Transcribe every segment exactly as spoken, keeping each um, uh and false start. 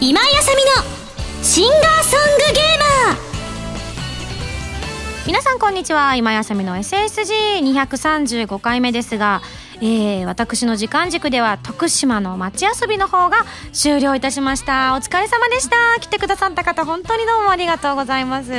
今井あさみのシンガーソングゲーマー、皆さんこんにちは。今井あさみの エスエスジーにひゃくさんじゅうご 回目ですが、えー、私の時間軸では徳島の町遊びの方が終了いたしました。お疲れ様でした。来てくださった方本当にどうもありがとうございます、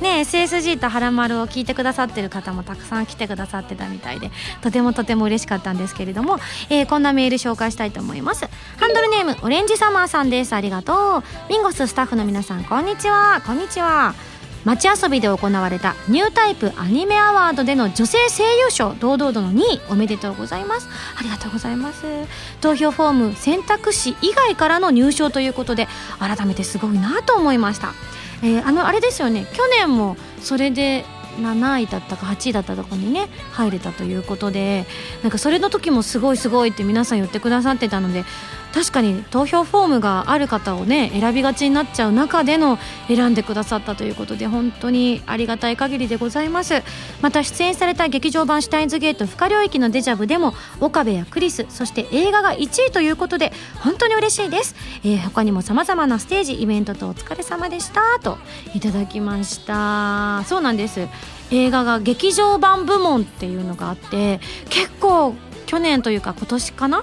ね、エスエスジー とはらまるを聞いてくださってる方もたくさん来てくださってたみたいで、とてもとても嬉しかったんですけれども、えー、こんなメール紹介したいと思います。ハンドルネームオレンジサマーさんです。ありがとう。ミンゴススタッフの皆さんこんにちは。こんにちは。町遊びで行われたニュータイプアニメアワードでの女性声優賞堂々のにい、おめでとうございます。ありがとうございます。投票フォーム選択肢以外からの入賞ということで、改めてすごいなと思いました、えー、あのあれですよね、去年もそれでなないだったかはちいだったとこにね入れたということで、なんかそれの時もすごいすごいって皆さん言ってくださってたので、確かに投票フォームがある方をね選びがちになっちゃう中での選んでくださったということで、本当にありがたい限りでございます。また出演された劇場版シュタインズゲート不可領域のデジャブでも岡部やクリス、そして映画がいちいということで本当に嬉しいです、えー、他にも様々なステージイベントとお疲れ様でしたといただきました。そうなんです、映画が劇場版部門っていうのがあって、結構去年というか今年かな、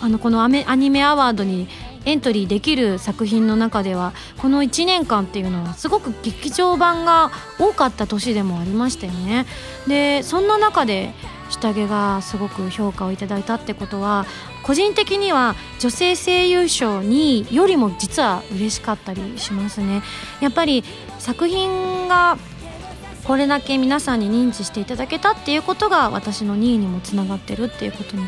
あのこのアメアニメアワードにエントリーできる作品の中ではこのいちねんかんっていうのはすごく劇場版が多かった年でもありましたよね。でそんな中で下着がすごく評価をいただいたってことは、個人的には女性声優賞にいよりも実は嬉しかったりしますね。やっぱり作品がこれだけ皆さんに認知していただけたっていうことが私のにいにもつながってるっていうことに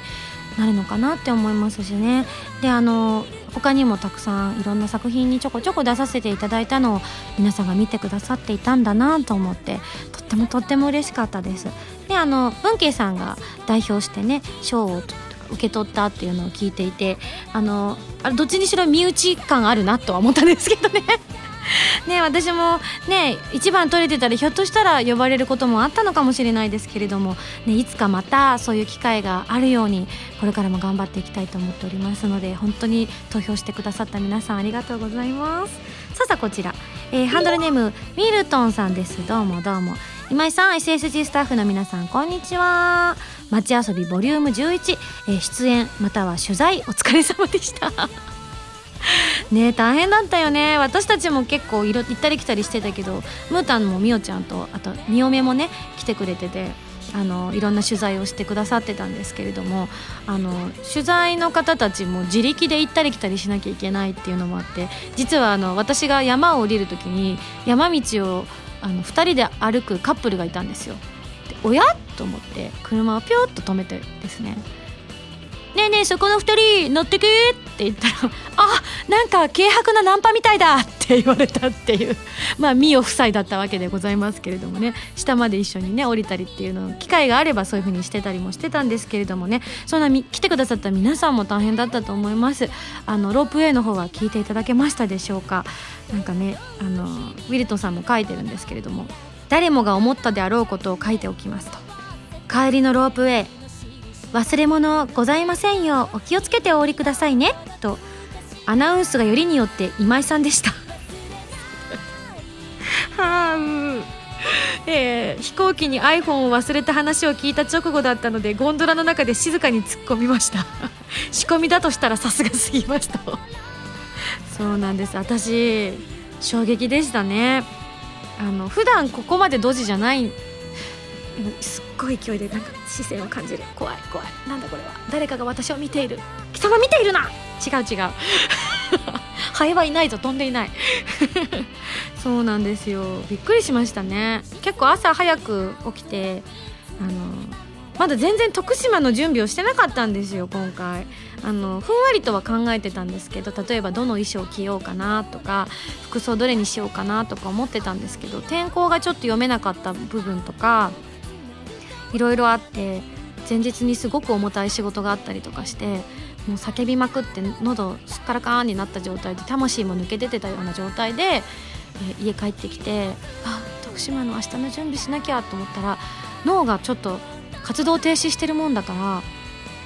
なるのかなって思いますしね。であの他にもたくさんいろんな作品にちょこちょこ出させていただいたのを皆さんが見てくださっていたんだなと思って、とってもとっても嬉しかったです。であの文慶さんが代表してね賞を受け取ったっていうのを聞いていて、あのあれどっちにしろ身内感あるなとは思ったんですけどねね、私もね一番取れてたらひょっとしたら呼ばれることもあったのかもしれないですけれども、ね、いつかまたそういう機会があるようにこれからも頑張っていきたいと思っておりますので、本当に投票してくださった皆さんありがとうございます。さあさあこちら、えー、ハンドルネームミルトンさんです。どうもどうも。今井さん エスエスジー スタッフの皆さんこんにちは。街遊びボリュームじゅういち、えー、出演または取材お疲れ様でしたね、大変だったよね。私たちも結構行ったり来たりしてたけど、ムータンもミオちゃんとあとミオメもね来てくれてて、あのいろんな取材をしてくださってたんですけれども、あの取材の方たちも自力で行ったり来たりしなきゃいけないっていうのもあって、実はあの私が山を降りる時に山道をあのふたりで歩くカップルがいたんですよ。でおやと思って車をピョーっと止めてですね、ねえねえそこのふたり乗ってけって言ったら、あなんか軽薄なナンパみたいだって言われたっていうまあミオ夫妻だったわけでございますけれどもね、下まで一緒にね降りたりっていうの機会があればそういう風にしてたりもしてたんですけれどもね、そんな来てくださった皆さんも大変だったと思います。あのロープウェイの方は聞いていただけましたでしょうか。なんかねあのウィルトンさんも書いてるんですけれども、誰もが思ったであろうことを書いておきますと。帰りのロープウェイ忘れ物ございませんようお気をつけてお降りくださいねとアナウンスがよりによって今井さんでしたはーうー、えー、飛行機に iPhone を忘れた話を聞いた直後だったのでゴンドラの中で静かに突っ込みました仕込みだとしたらさすがすぎましたそうなんです、私衝撃でしたね。あの普段ここまでドジじゃない、すっごい勢いでなんか視線を感じる。怖い怖い、なんだこれは、誰かが私を見ている、貴様見ているな、違う違うハエはいないぞ、飛んでいないそうなんですよ、びっくりしましたね。結構朝早く起きて、あのまだ全然徳島の準備をしてなかったんですよ今回。あのふんわりとは考えてたんですけど、例えばどの衣装着ようかなとか服装どれにしようかなとか思ってたんですけど、天候がちょっと読めなかった部分とかいろいろあって、前日にすごく重たい仕事があったりとかして、もう叫びまくって喉すっからかーんになった状態で、魂も抜け出てたような状態で、え家帰ってきて、あ徳島の明日の準備しなきゃと思ったら、脳がちょっと活動停止してるもんだから、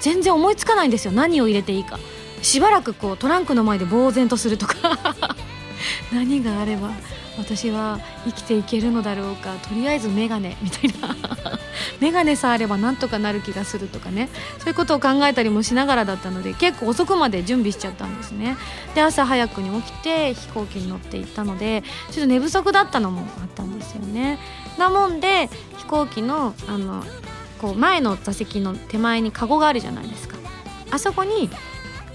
全然思いつかないんですよ、何を入れていいか。しばらくこうトランクの前で呆然とするとか何があれば私は生きていけるのだろうか、とりあえずメガネみたいなメガネさえあればなんとかなる気がするとかね、そういうことを考えたりもしながらだったので、結構遅くまで準備しちゃったんですね。で、朝早くに起きて飛行機に乗って行ったので、ちょっと寝不足だったのもあったんですよね。なもんで飛行機のあのこう前の座席の手前にカゴがあるじゃないですか。あそこに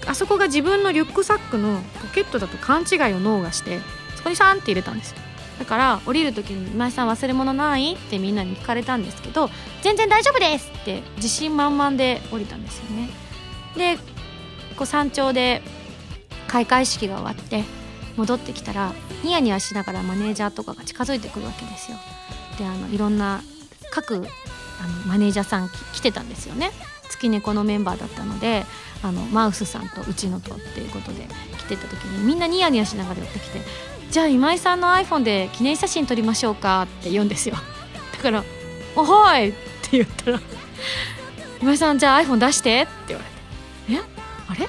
あそこが自分のリュックサックのポケットだと勘違いを脳がして、そこにサーンって入れたんですよ。だから降りる時に今井さん忘れ物ないってみんなに聞かれたんですけど、全然大丈夫ですって自信満々で降りたんですよね。でこう山頂で開会式が終わって戻ってきたら、ニヤニヤしながらマネージャーとかが近づいてくるわけですよ。で、あのいろんな各あのマネージャーさん来てたんですよね。月猫のメンバーだったので、あのマウスさんとうちのとっていうことで来てた時に、みんなニヤニヤしながら寄ってきて、じゃあ今井さんの iPhone で記念写真撮りましょうかって言うんですよ。だからおほいって言ったら、今井さんじゃあ iPhone 出してって言われて、えあれ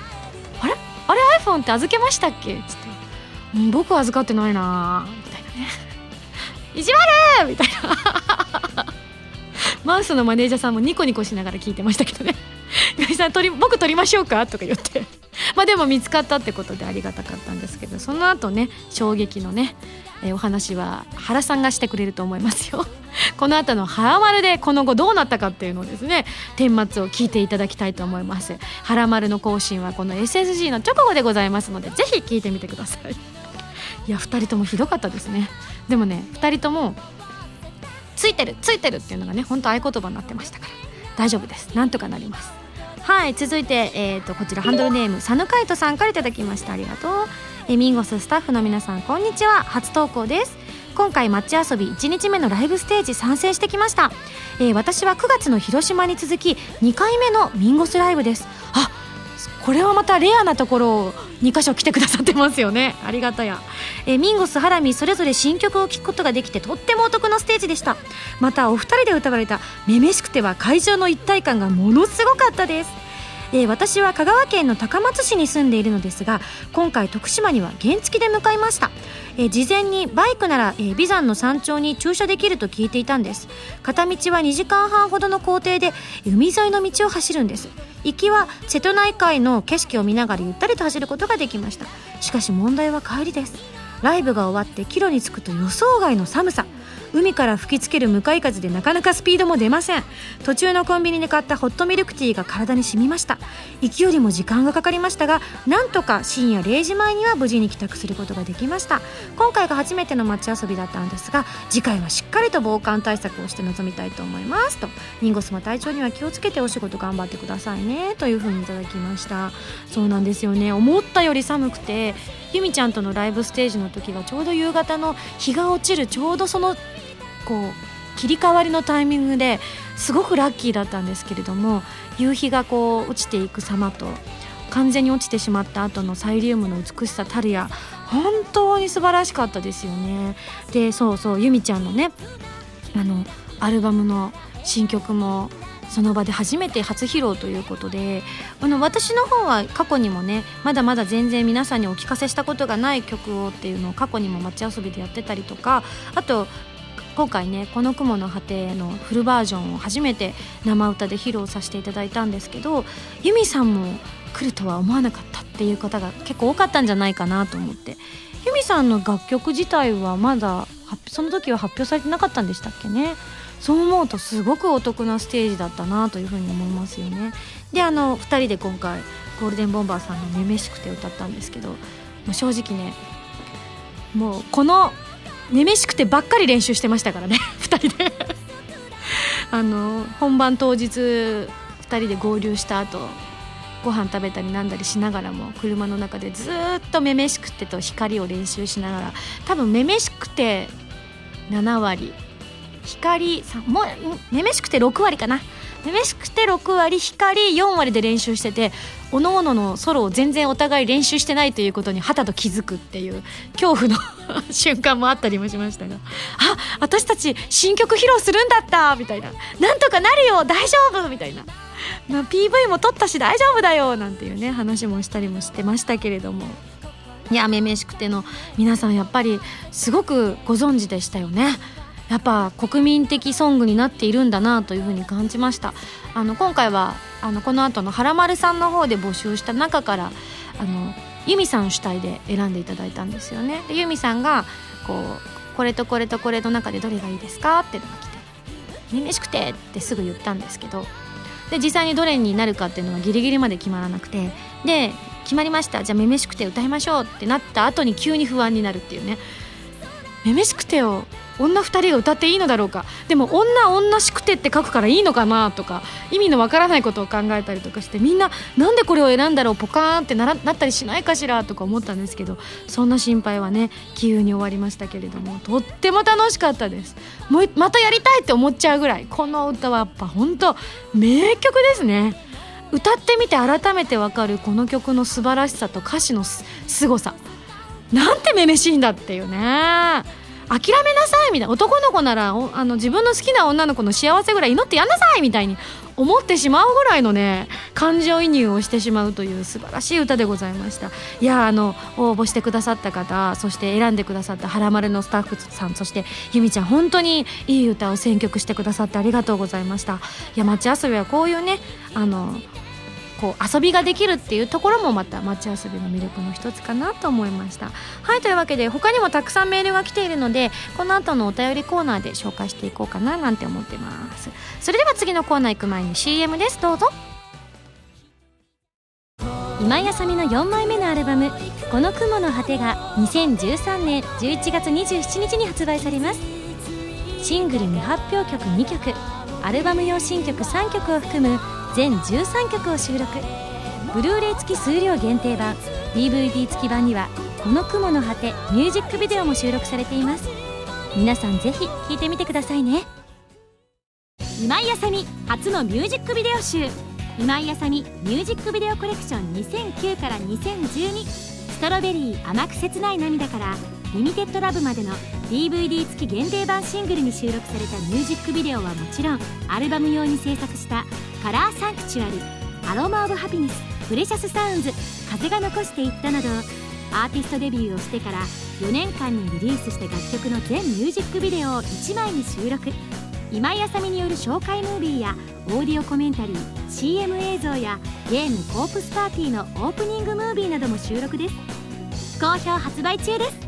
あれあれ iPhone って預けましたっけっつって、ん僕預かってないなみたいなねいじわるみたいなマウスのマネージャーさんもニコニコしながら聞いてましたけどね今井さん撮り僕撮りましょうかとか言ってまあでも見つかったってことでありがたかったんですけど、その後ね衝撃のね、えー、お話は原さんがしてくれると思いますよこの後のハラマルでこの後どうなったかっていうのをですね、顛末を聞いていただきたいと思います。ハラマルの更新はこの エスエスジー の直後でございますので、ぜひ聞いてみてください。いやふたりともひどかったですね。でもねふたりともついてるついてるっていうのがね本当合言葉になってましたから、大丈夫です、なんとかなります。はい、続いて、えー、とこちらハンドルネームサヌカイトさんからいただきました。ありがとう。えミンゴススタッフの皆さんこんにちは、初投稿です。今回マッチ遊びいちにちめのライブステージ参戦してきました。えー、私はくがつの広島に続きにかいめのミンゴスライブです。あ、これはまたレアなところをに箇所来てくださってますよね、ありがたや。えミンゴスハラミそれぞれ新曲を聴くことができてとってもお得なステージでした。またお二人で歌われためめしくては会場の一体感がものすごかったです。えー、私は香川県の高松市に住んでいるのですが、今回徳島には原付で向かいました。えー、事前にバイクなら眉山、えー、の山頂に駐車できると聞いていたんです。片道はにじかんはんほどの行程で海沿いの道を走るんです。行きは瀬戸内海の景色を見ながらゆったりと走ることができました。しかし問題は帰りです。ライブが終わって帰路に着くと予想外の寒さ、海から吹きつける向かい風でなかなかスピードも出ません。途中のコンビニで買ったホットミルクティーが体に染みました。行きよりも時間がかかりましたが、なんとか深夜れいじまえには無事に帰宅することができました。今回が初めての街遊びだったんですが、次回はしっかりと防寒対策をして臨みたいと思いますと、ミンゴスも体調には気をつけてお仕事頑張ってくださいねというふうにいただきました。そうなんですよね、思ったより寒くて、ゆみちゃんとのライブステージの時はちょうど夕方の日が落ちるちょうどそのこう切り替わりのタイミングですごくラッキーだったんですけれども、夕日がこう落ちていく様と完全に落ちてしまった後のサイリウムの美しさたるや、本当に素晴らしかったですよね。でそうそう、ゆみちゃんのねあのアルバムの新曲もその場で初めて初披露ということで、あの私の方は過去にもねまだまだ全然皆さんにお聞かせしたことがない曲をっていうのを過去にも街遊びでやってたりとか、あと今回ねこの雲の果てのフルバージョンを初めて生歌で披露させていただいたんですけど、ユミさんも来るとは思わなかったっていう方が結構多かったんじゃないかなと思って、ユミさんの楽曲自体はまだその時は発表されてなかったんでしたっけね。そう思うとすごくお得なステージだったなというふうに思いますよね。であのふたりで今回ゴールデンボンバーさんのめめしくて歌ったんですけど、もう正直ねもうこのめめしくてばっかり練習してましたからねふたりであの本番当日ふたりで合流した後ご飯食べたりなんだりしながらも車の中でずっとめめしくてと光を練習しながら、多分めめしくてななわり光さんもうめめしくてろくわりかな、めめしくてろくわり光よんわりで練習してて、おのおののソロを全然お互い練習してないということにはたと気づくっていう恐怖の瞬間もあったりもしましたが、あ、私たち新曲披露するんだったみたいな、なんとかなるよ大丈夫みたいな、まあ、ピーブイ も撮ったし大丈夫だよなんていうね話もしたりもしてましたけれども、いやめめしくての皆さんやっぱりすごくご存知でしたよね。やっぱ国民的ソングになっているんだなというふうに感じました。あの今回はあのこの後のはらまるさんの方で募集した中からあのユミさん主体で選んでいただいたんですよね。でユミさんがこうこれとこれとこれの中でどれがいいですかってのが来て、めめしくてってすぐ言ったんですけど、で実際にどれになるかっていうのはギリギリまで決まらなくて、で決まりました、じゃあめめしくて歌いましょうってなった後に急に不安になるっていうね。めめしくてを女ふたりが歌っていいのだろうか、でも女女しくてって書くからいいのかなとか、意味のわからないことを考えたりとかして、みんななんでこれを選んだろうポカーンって な, らなったりしないかしらとか思ったんですけど、そんな心配はね急に終わりましたけれども、とっても楽しかったです。もうまたやりたいって思っちゃうぐらい、この歌はやっぱ本当名曲ですね。歌ってみて改めてわかるこの曲の素晴らしさと歌詞のす凄さ、なんてめめしいんだっていうね。諦めなさいみたいな、男の子ならあの自分の好きな女の子の幸せぐらい祈ってやんなさいみたいに思ってしまうぐらいのね感情移入をしてしまうという素晴らしい歌でございました。いやあの応募してくださった方、そして選んでくださったはらまるのスタッフさん、そしてゆみちゃん、本当にいい歌を選曲してくださってありがとうございました。いや街遊びはこういうねあのこう遊びができるっていうところもまた街遊びの魅力の一つかなと思いました。はい、というわけで他にもたくさんメールが来ているので、この後のお便りコーナーで紹介していこうかななんて思ってます。それでは次のコーナー行く前に シーエム です。どうぞ。今井あさみのよんまいめのアルバム「この雲の果て」がにせんじゅうさんねんじゅういちがつにじゅうしちにちに発売されます。シングル未発表曲にきょく、アルバム用新曲さんきょくを含む全じゅうさんきょくを収録。ブルーレイ付き数量限定版、 ディーブイディー 付き版にはこの雲の果てミュージックビデオも収録されています。皆さんぜひ聴いてみてくださいね。今井あさみ初のミュージックビデオ集、今井あさみミュージックビデオコレクションにせんきゅうからにせんじゅうに、ストロベリー甘く切ない涙からリミテッドラブまでの ディーブイディー 付き限定版シングルに収録されたミュージックビデオはもちろん、アルバム用に制作したカラーサンクチュアリ、アロマオブハピネス、プレシャスサウンズ、風が残していったなど、アーティストデビューをしてからよねんかんにリリースした楽曲の全ミュージックビデオをいちまいに収録。今井あさみによる紹介ムービーやオーディオコメンタリー、 シーエム 映像やゲームコープスパーティーのオープニングムービーなども収録です。好評発売中です。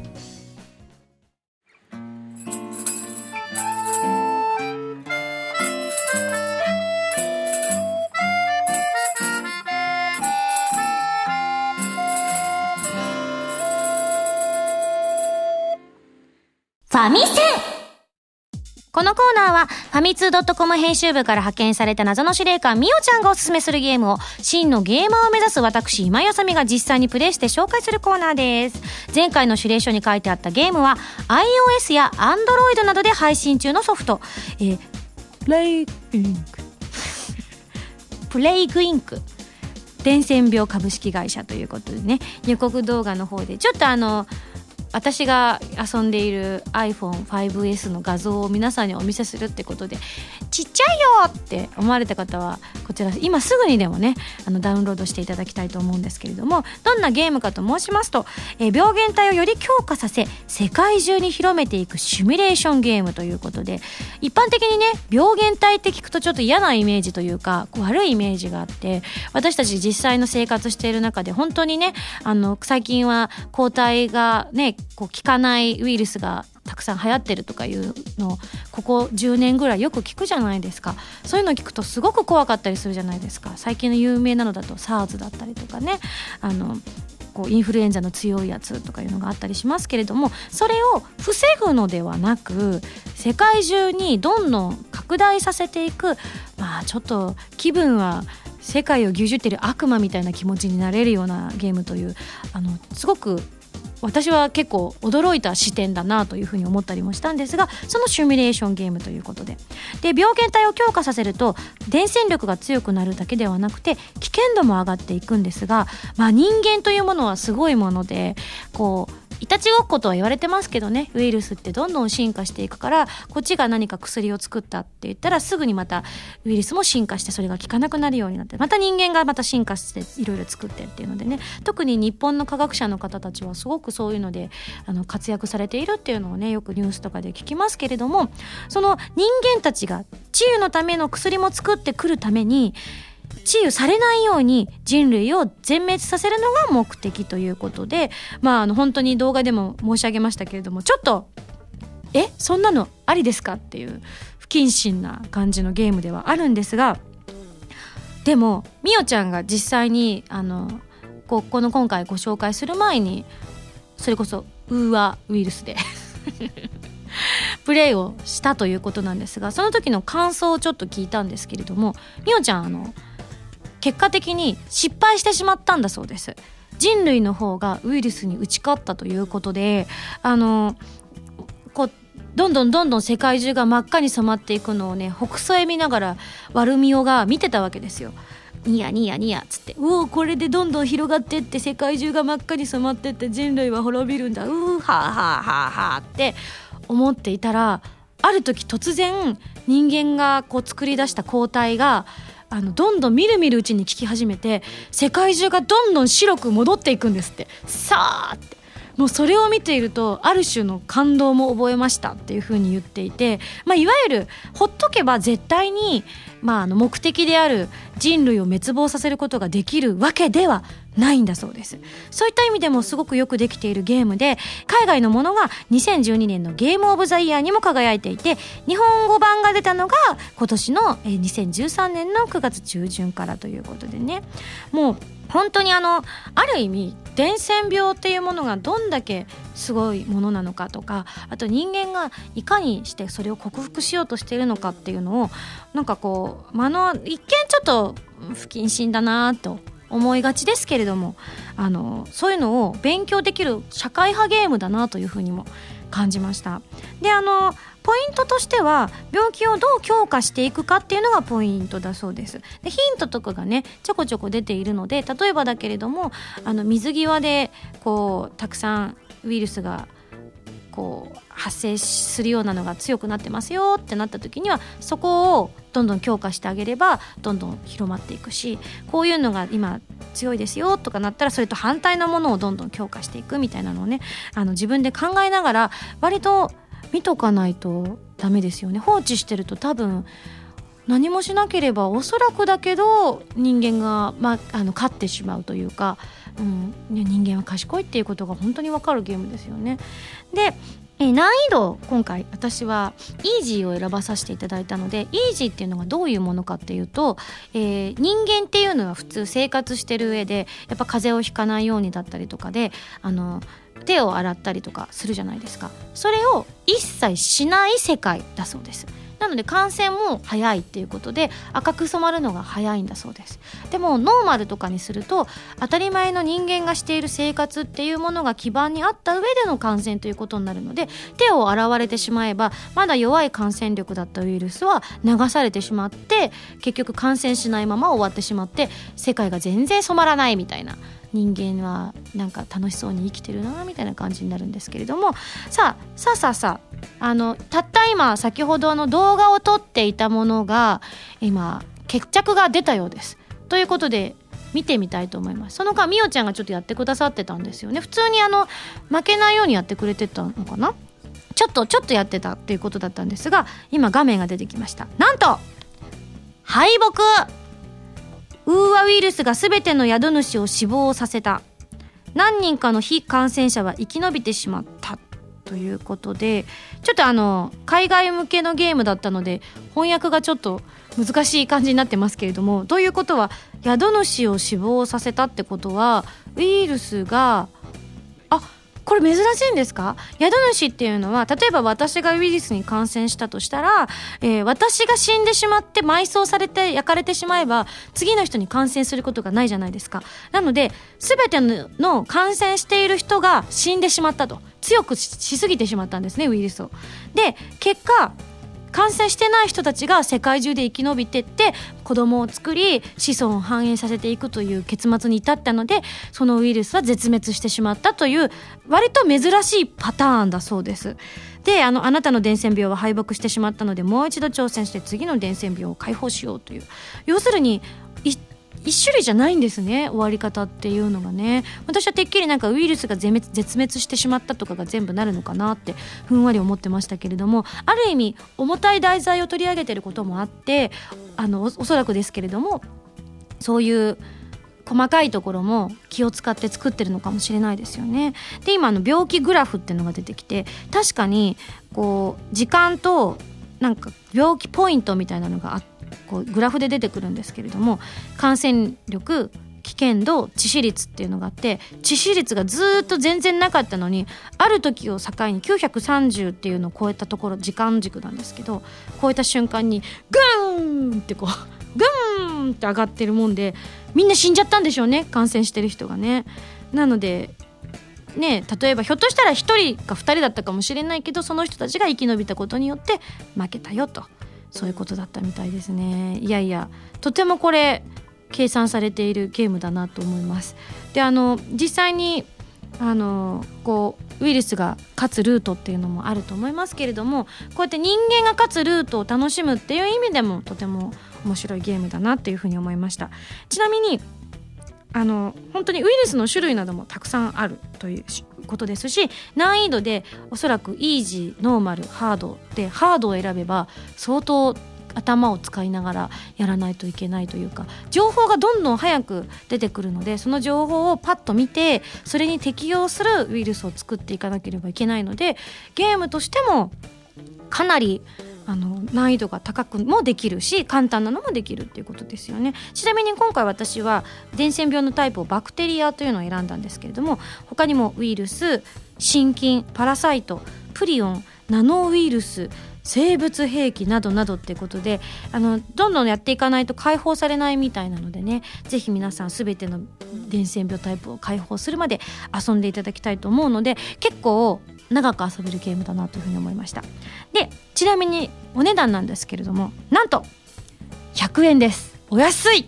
ファミセン。このコーナーはファミツー .com 編集部から派遣された謎の司令官みおちゃんがおすすめするゲームを真のゲーマーを目指す私今井あさみが実際にプレイして紹介するコーナーです。前回の指令書に書いてあったゲームは iOS や Android などで配信中のソフト、えー、プレイグインクプレイグインク伝染病株式会社ということでね、予告動画の方でちょっとあの私が遊んでいる アイフォンファイブエス の画像を皆さんにお見せするってことで、ちっちゃいよって思われた方はこちら今すぐにでもねあのダウンロードしていただきたいと思うんですけれども、どんなゲームかと申しますと、え病原体をより強化させ世界中に広めていくシミュレーションゲームということで、一般的にね病原体って聞くとちょっと嫌なイメージというか悪いイメージがあって、私たち実際の生活している中で本当にねあの最近は抗体がねこう効かないウイルスがたくさん流行ってるとかいうのをここじゅうねんぐらいよく聞くじゃないですか。そういうの聞くとすごく怖かったりするじゃないですか。最近の有名なのだと SARS だったりとかね、あのこうインフルエンザの強いやつとかいうのがあったりしますけれども、それを防ぐのではなく世界中にどんどん拡大させていく、まあちょっと気分は世界を牛耳ってる悪魔みたいな気持ちになれるようなゲームという、あのすごく私は結構驚いた視点だなというふうに思ったりもしたんですが、そのシミュレーションゲームということで、で病原体を強化させると伝染力が強くなるだけではなくて危険度も上がっていくんですが、まあ、人間というものはすごいものでこういたちごっことは言われてますけどね、ウイルスってどんどん進化していくから、こっちが何か薬を作ったって言ったらすぐにまたウイルスも進化して、それが効かなくなるようになって、また人間がまた進化していろいろ作ってっていうのでね、特に日本の科学者の方たちはすごくそういうのであの活躍されているっていうのをね、よくニュースとかで聞きますけれども、その人間たちが治癒のための薬も作ってくるために、治癒されないように人類を全滅させるのが目的ということで、まあ、あの本当に動画でも申し上げましたけれども、ちょっとえそんなのありですかっていう不謹慎な感じのゲームではあるんですが、でもみおちゃんが実際にあのここの今回ご紹介する前に、それこそウーアウイルスでプレイをしたということなんですが、その時の感想をちょっと聞いたんですけれども、みおちゃんあの結果的に失敗してしまったんだそうです。人類の方がウイルスに打ち勝ったということで、あのこうどんどんどんどん世界中が真っ赤に染まっていくのをね、北斎見ながら悪みおが見てたわけですよ。ニヤニヤニヤつって、うおこれでどんどん広がってって、世界中が真っ赤に染まってって、人類は滅びるんだ、うーはーはーはーはーって思っていたら、ある時突然人間がこう作り出した抗体があのどんどんみるみるうちに効き始めて、世界中がどんどん白く戻っていくんですって。さあって、もうそれを見ているとある種の感動も覚えましたっていう風に言っていて、まあ、いわゆるほっとけば絶対に、まあ、あの目的である人類を滅亡させることができるわけではないんだそうです。そういった意味でもすごくよくできているゲームで、海外のものがにせんじゅうにねんのゲームオブザイヤーにも輝いていて、日本語版が出たのが今年のにせんじゅうさんねんのくがつちゅうじゅんからということでね、もう本当にあのある意味伝染病っていうものがどんだけすごいものなのかとか、あと人間がいかにしてそれを克服しようとしているのかっていうのを、なんかこう、まあの一見ちょっと不謹慎だなと思いがちですけれども、あのそういうのを勉強できる社会派ゲームだなというふうにも感じました。で、あのポイントとしては病気をどう強化していくかっていうのがポイントだそうです。で、ヒントとかがねちょこちょこ出ているので、例えばだけれどもあの水際でこうたくさんウイルスがこう発生するようなのが強くなってますよってなった時には、そこをどんどん強化してあげればどんどん広まっていくし、こういうのが今強いですよとかなったら、それと反対のものをどんどん強化していくみたいなのをね、あの自分で考えながら割と見とかないとダメですよね。放置してると多分何もしなければおそらくだけど人間が、まあ、あの勝ってしまうというか、うん、人間は賢いっていうことが本当に分かるゲームですよね。で、え難易度、今回私はイージーを選ばさせていただいたので、イージーっていうのがどういうものかっていうと、えー、人間っていうのは普通生活してる上でやっぱ風邪をひかないようにだったりとかで、あの手を洗ったりとかするじゃないですか。それを一切しない世界だそうです。なので感染も早いっていうことで赤く染まるのが早いんだそうです。でもノーマルとかにすると当たり前の人間がしている生活っていうものが基盤にあった上での感染ということになるので、手を洗われてしまえばまだ弱い感染力だったウイルスは流されてしまって、結局感染しないまま終わってしまって、世界が全然染まらないみたいな、人間はなんか楽しそうに生きてるなみたいな感じになるんですけれども、さあさあさあさあ、あのたった今先ほどの動画を撮っていたものが今決着が出たようです。ということで見てみたいと思います。その間みおちゃんがちょっとやってくださってたんですよね。普通にあの負けないようにやってくれてたのかな、ちょっとちょっとやってたっていうことだったんですが、今画面が出てきました。なんと敗北、ウーアウイルスがすべての宿主を死亡させた。何人かの非感染者は生き延びてしまったということで、ちょっとあの海外向けのゲームだったので翻訳がちょっと難しい感じになってますけれども、ということは宿主を死亡させたってことはウイルスが、あ、これ珍しいんですか？宿主っていうのは、例えば私がウイルスに感染したとしたら、えー、私が死んでしまって埋葬されて焼かれてしまえば次の人に感染することがないじゃないですか。なので全ての感染している人が死んでしまったと、強くしすぎてしまったんですね、ウイルスを。で、結果感染してない人たちが世界中で生き延びてって子供を作り子孫を繁栄させていくという結末に至ったので、そのウイルスは絶滅してしまったという割と珍しいパターンだそうです。で、あのあなたの伝染病は敗北してしまったのでもう一度挑戦して次の伝染病を解放しようという、要するに一種類じゃないんですね、終わり方っていうのがね。私はてっきりなんかウイルスが絶滅、絶滅してしまったとかが全部なるのかなってふんわり思ってましたけれども、ある意味重たい題材を取り上げてることもあって、あのおそらくですけれどもそういう細かいところも気を使って作ってるのかもしれないですよね。で、今の病気グラフっていうのが出てきて、確かにこう時間となんか病気ポイントみたいなのがあって、こうグラフで出てくるんですけれども、感染力、危険度、致死率っていうのがあって、致死率がずっと全然なかったのにある時を境にきゅうひゃくさんじゅうっていうのを超えたところ、時間軸なんですけど超えた瞬間にグーンってこうグーンって上がってるもんで、みんな死んじゃったんでしょうね、感染してる人がね。なのでね、例えばひょっとしたらひとりかふたりだったかもしれないけど、その人たちが生き延びたことによって負けたよと、そういうことだったみたいですね。いやいや、とてもこれ計算されているゲームだなと思います。で、あの実際にあのこうウイルスが勝つルートっていうのもあると思いますけれども、こうやって人間が勝つルートを楽しむっていう意味でもとても面白いゲームだなっていうふうに思いました。ちなみにあの本当にウイルスの種類などもたくさんあるということですし、難易度でおそらくイージー、ノーマル、ハードで、ハードを選べば相当頭を使いながらやらないといけないというか、情報がどんどん早く出てくるので、その情報をパッと見てそれに適応するウイルスを作っていかなければいけないので、ゲームとしてもかなりあの難易度が高くもできるし簡単なのもできるっていうことですよね。ちなみに今回私は伝染病のタイプをバクテリアというのを選んだんですけれども、他にもウイルス、真菌、パラサイト、プリオン、ナノウイルス、生物兵器などなどってことで、あのどんどんやっていかないと解放されないみたいなのでね、ぜひ皆さん全ての伝染病タイプを解放するまで遊んでいただきたいと思うので、結構長く遊べるゲームだなというふうに思いました。で、ちなみにお値段なんですけれども、なんとひゃくえんです。お安い。ひ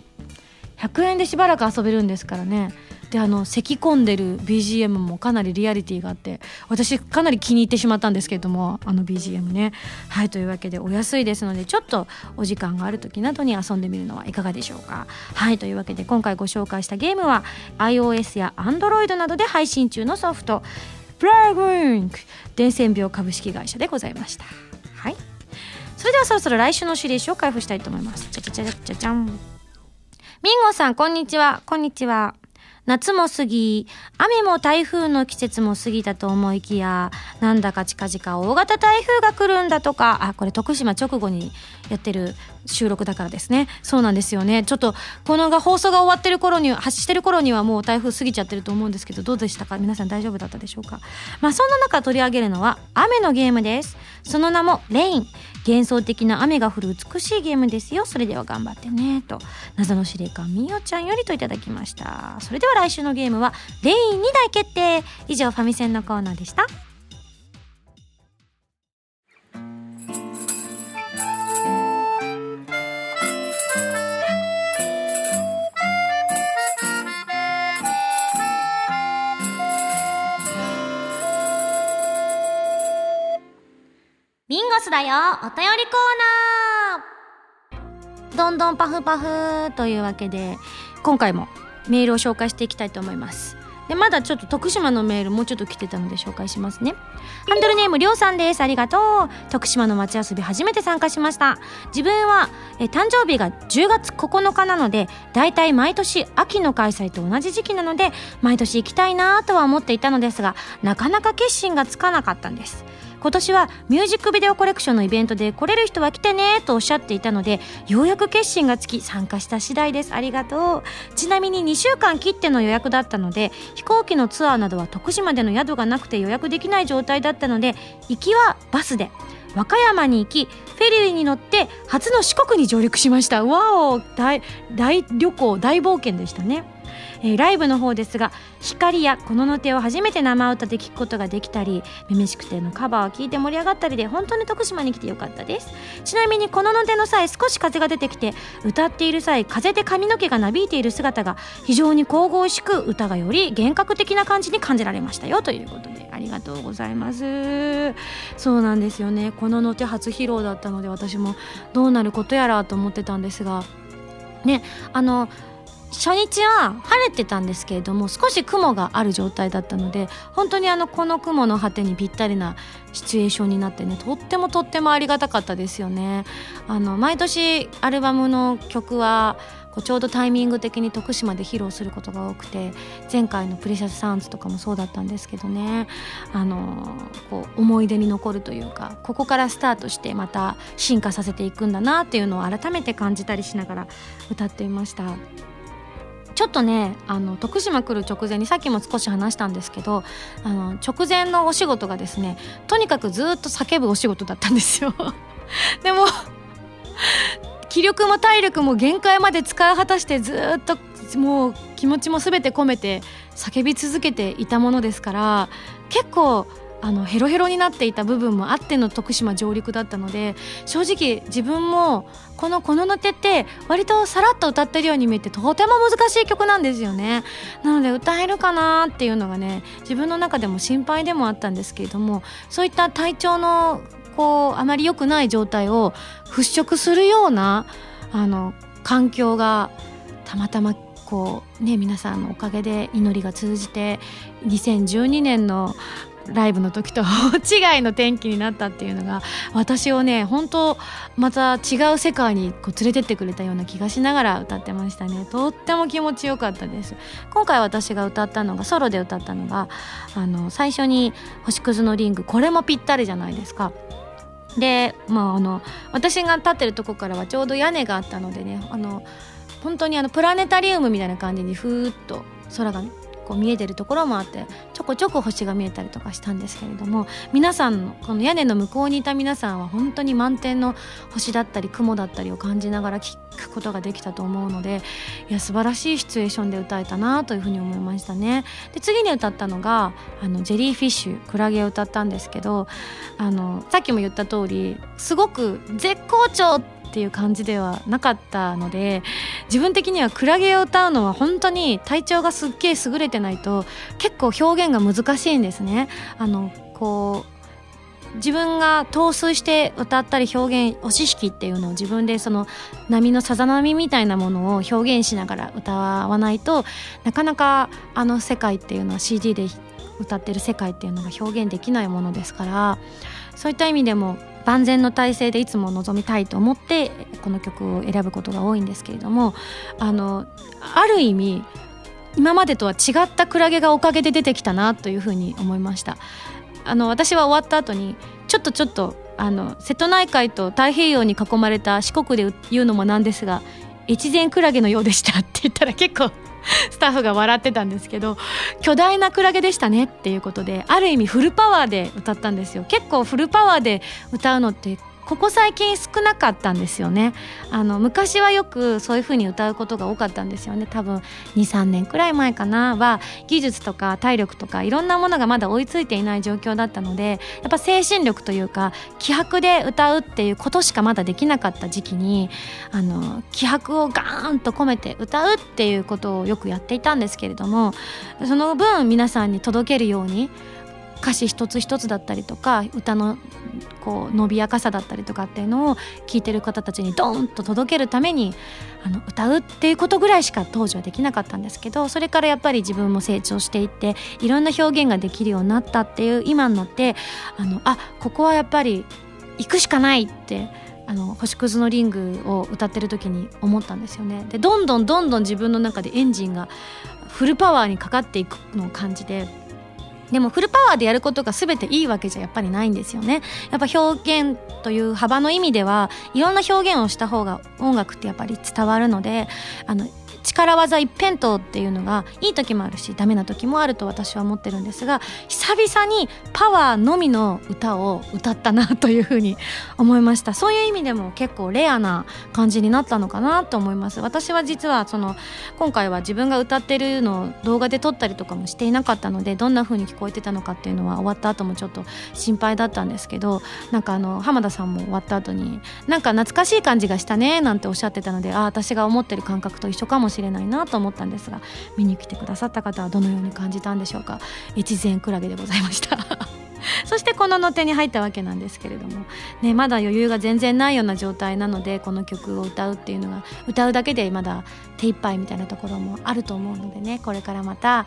ゃくえんでしばらく遊べるんですからね。で、あの咳込んでる ビージーエム もかなりリアリティがあって、私かなり気に入ってしまったんですけれども、あの ビージーエム ね。はい、というわけでお安いですので、ちょっとお時間がある時などに遊んでみるのはいかがでしょうか。はい、というわけで今回ご紹介したゲームは iOS や Android などで配信中のソフトブラグインク伝染病株式会社でございました。はい、それではそろそろ来週のシリーズを開封したいと思います。じゃじゃじゃじゃじゃん。ミンゴさん、こんにちは。こんにちは。夏も過ぎ、雨も台風の季節も過ぎたと思いきや、なんだか近々大型台風が来るんだとか。あ、これ徳島直後にやってる収録だからですね。そうなんですよね。ちょっとこのが放送が終わってる頃に発してる頃にはもう台風過ぎちゃってると思うんですけど、どうでしたか皆さん、大丈夫だったでしょうか。まあそんな中取り上げるのは雨のゲームです。その名もレイン。幻想的な雨が降る美しいゲームですよ。それでは頑張ってねと、謎の司令官みおちゃんよりといただきました。それでは来週のゲームはレインにだい決定。以上、ファミセンのコーナーでした。ミンゴスだよ、お便りコーナー。どんどんパフパフというわけで、今回もメールを紹介していきたいと思います。で、まだちょっと徳島のメールもうちょっと来てたので紹介しますね。ハンドルネームりょうさんです。ありがとう。徳島の街遊び初めて参加しました。自分はえ誕生日がじゅうがつここのかなので、だいたい毎年秋の開催と同じ時期なので毎年行きたいなとは思っていたのですが、なかなか決心がつかなかったんです。今年はミュージックビデオコレクションのイベントで来れる人は来てねとおっしゃっていたので、ようやく決心がつき参加した次第です。ありがとう。ちなみににしゅうかん切っての予約だったので、飛行機のツアーなどは徳島での宿がなくて予約できない状態だったので、行きはバスで和歌山に行き、フフェリーに乗って初の四国に上陸しました。わお、 大, 大旅行大冒険でしたね。えー、ライブの方ですが、光やこのの手を初めて生歌で聴くことができたり、めめしくてのカバーを聴いて盛り上がったりで、本当に徳島に来てよかったです。ちなみにこのの手の際、少し風が出てきて、歌っている際風で髪の毛がなびいている姿が非常に神々しく、歌がより幻覚的な感じに感じられましたよ、ということでありがとうございます。そうなんですよね、このの手初披露だったので、私もどうなることやらと思ってたんですがね、あの初日は晴れてたんですけれども、少し雲がある状態だったので、本当にあのこの雲の果てにぴったりなシチュエーションになってね、とってもとってもありがたかったですよね。あの毎年アルバムの曲はこうちょうどタイミング的に徳島で披露することが多くて、前回のプレシャスサウンズとかもそうだったんですけどね、あのこう思い出に残るというか、ここからスタートしてまた進化させていくんだなっていうのを改めて感じたりしながら歌っていました。ちょっとね、あの徳島来る直前に、さっきも少し話したんですけど、あの直前のお仕事がですね、とにかくずっと叫ぶお仕事だったんですよでも気力も体力も限界まで使い果たして、ずっともう気持ちも全て込めて叫び続けていたものですから、結構あのヘロヘロになっていた部分もあっての徳島上陸だったので、正直自分もこのこのの手って割とさらっと歌ってるように見えて、とても難しい曲なんですよね。なので歌えるかなっていうのがね、自分の中でも心配でもあったんですけれども、そういった体調のこうあまり良くない状態を払拭するようなあの環境がたまたまこうね、皆さんのおかげで祈りが通じて、にせんじゅうにねんのライブの時と大違いの天気になったっていうのが、私をね本当また違う世界にこう連れてってくれたような気がしながら歌ってましたね。とっても気持ちよかったです。今回私が歌ったのが、ソロで歌ったのが、あの最初に星屑のリング、これもぴったりじゃないですか。で、まあ、あの私が立ってるとこからはちょうど屋根があったのでね、あの本当にあのプラネタリウムみたいな感じにふーっと空がね見えてるところもあって、ちょこちょこ星が見えたりとかしたんですけれども、皆さんのこの屋根の向こうにいた皆さんは本当に満天の星だったり雲だったりを感じながら聞くことができたと思うので、いや素晴らしいシチュエーションで歌えたなというふうに思いましたね。で、次に歌ったのがあのジェリーフィッシュ、クラゲを歌ったんですけど、あのさっきも言った通り、すごく絶好調っていう感じではなかったので、自分的にはクラゲを歌うのは本当に体調がすっげえ優れてないと結構表現が難しいんですね。あのこう自分が陶酔して歌ったり表現、押し引きっていうのを自分でその波のさざ波みたいなものを表現しながら歌わないと、なかなかあの世界っていうのは シーディー で歌ってる世界っていうのが表現できないものですから、そういった意味でも万全の体制でいつも臨みたいと思ってこの曲を選ぶことが多いんですけれども、あのある意味今までとは違ったクラゲがおかげで出てきたなというふうに思いました。あの私は終わった後にちょっとちょっとあの瀬戸内海と太平洋に囲まれた四国で言うのもなんですが、越前クラゲのようでしたって言ったら結構スタッフが笑ってたんですけど、巨大なクラゲでしたねっていうことで、ある意味フルパワーで歌ったんですよ。結構フルパワーで歌うのってここ最近少なかったんですよね。あの昔はよくそういう風に歌うことが多かったんですよね。多分 に,さん 年くらい前かなは、技術とか体力とかいろんなものがまだ追いついていない状況だったので、やっぱ精神力というか気迫で歌うっていうことしかまだできなかった時期に、あの気迫をガーンと込めて歌うっていうことをよくやっていたんですけれども、その分皆さんに届けるように歌詞一つ一つだったりとか、歌のこう伸びやかさだったりとかっていうのを聴いてる方たちにドーンと届けるためにあの歌うっていうことぐらいしか当時はできなかったんですけど、それからやっぱり自分も成長していって、いろんな表現ができるようになったっていう今になって、あのあここはやっぱり行くしかないってあの星屑のリングを歌ってる時に思ったんですよね。でどんどんどんどん自分の中でエンジンがフルパワーにかかっていくのを感じて、でもフルパワーでやることが全ていいわけじゃやっぱりないんですよね。やっぱ表現という幅の意味ではいろんな表現をした方が音楽ってやっぱり伝わるので、あの力技一辺倒っていうのがいい時もあるしダメな時もあると私は思ってるんですが、久々にパワーのみの歌を歌ったなというふうに思いました。そういう意味でも結構レアな感じになったのかなと思います。私は実はその今回は自分が歌ってるのを動画で撮ったりとかもしていなかったので、どんな風に聞こえてたのかっていうのは終わった後もちょっと心配だったんですけど、なんかあの浜田さんも終わった後になんか懐かしい感じがしたねなんておっしゃってたので、ああ私が思ってる感覚と一緒かもしれないなと思ったんですが、見に来てくださった方はどのように感じたんでしょうか。越前クラゲでございましたそしてこのの手に入ったわけなんですけれども、ね、まだ余裕が全然ないような状態なので、この曲を歌うっていうのが歌うだけでまだ手一杯みたいなところもあると思うのでね、これからまた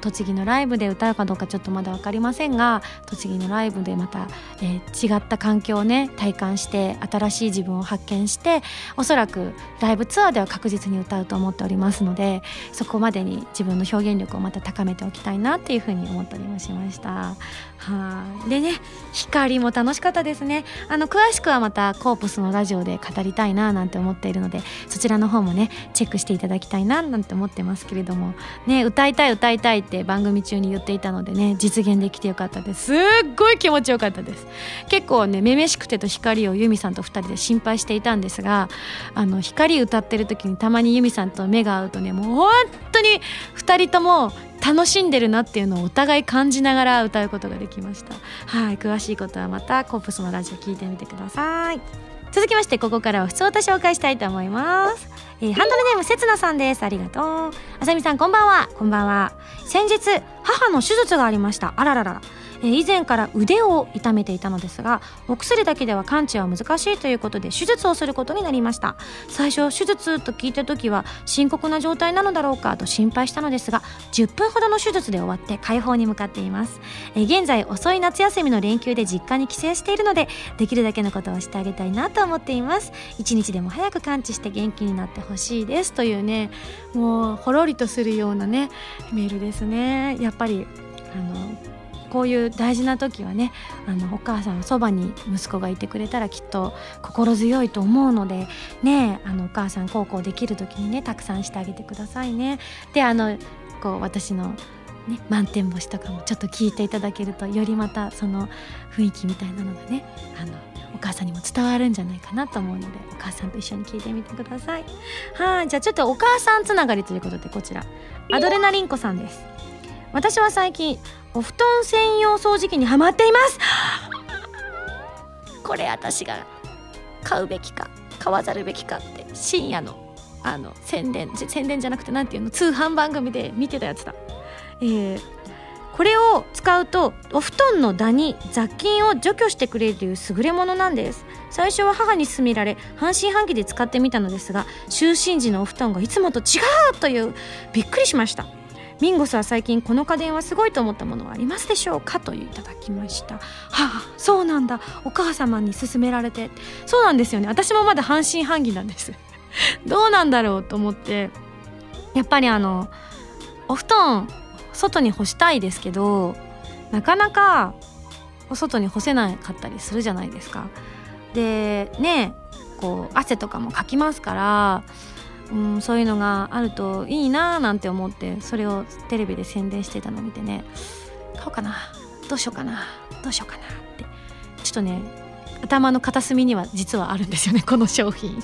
栃木のライブで歌うかどうかちょっとまだ分かりませんが、栃木のライブでまた、えー、違った環境をね体感して新しい自分を発見して、おそらくライブツアーでは確実に歌うと思っておりますので、そこまでに自分の表現力をまた高めておきたいなっていうふうに思ったりもしました。はい。でね、光も楽しかったですね。あの詳しくはまたコープスのラジオで語りたいななんて思っているので、そちらの方もねチェックしていただきたいななんて思ってますけれどもね、歌いたい歌いたいって番組中に言っていたのでね、実現できてよかったです。すっごい気持ちよかったです。結構ねめめしくてと光を由美さんとふたりで心配していたんですが、あの光歌ってる時にたまに由美さんと目が合うとね、もう本当にふたりとも楽しんでるなっていうのをお互い感じながら歌うことができました。はい、詳しいことはまたコープスのラジオ聞いてみてください。続きましてここからは普通歌紹介したいと思います、えー、ハンドルネームせつなさんです。ありがとう。あさみさんこんばんは。こんばんは。先日母の手術がありました。あらららら、えー、以前から腕を痛めていたのですが、お薬だけでは完治は難しいということで手術をすることになりました。最初手術と聞いた時は深刻な状態なのだろうかと心配したのですが、じゅっぷんほどの手術で終わって快方に向かっています、えー、現在遅い夏休みの連休で実家に帰省しているので、できるだけのことをしてあげたいなと思っています。一日でも早く完治して元気になってほしいですというね、もうほろりとするようなねメールですね。やっぱりあのこういう大事な時はね、あのお母さんのそばに息子がいてくれたらきっと心強いと思うのでね、あのお母さん孝行できる時にねたくさんしてあげてくださいね。であのこう私の、ね、満天星とかもちょっと聞いていただけると、よりまたその雰囲気みたいなのがね、あのお母さんにも伝わるんじゃないかなと思うので、お母さんと一緒に聞いてみてください。はい、じゃあちょっとお母さんつながりということで、こちらアドレナリンコさんです。私は最近お布団専用掃除機にハマっています。これ私が買うべきか買わざるべきかって深夜のあの宣伝宣伝じゃなくてなんていうの通販番組で見てたやつだ、えー、これを使うとお布団のダニ雑菌を除去してくれるという優れものなんです。最初は母に勧められ半信半疑で使ってみたのですが、就寝時のお布団がいつもと違うというびっくりしました。ミンゴスは最近この家電はすごいと思ったものはありますでしょうかといただきました。はあ、そうなんだ。お母様に勧められて。そうなんですよね。私もまだ半信半疑なんですどうなんだろうと思って、やっぱりあのお布団外に干したいですけど、なかなかお外に干せなかったりするじゃないですか。でね、こう汗とかもかきますから、うん、そういうのがあるといいななんて思って、それをテレビで宣伝してたの見てね、買おうかなどうしようかなどうしようかなってちょっとね頭の片隅には実はあるんですよね、この商品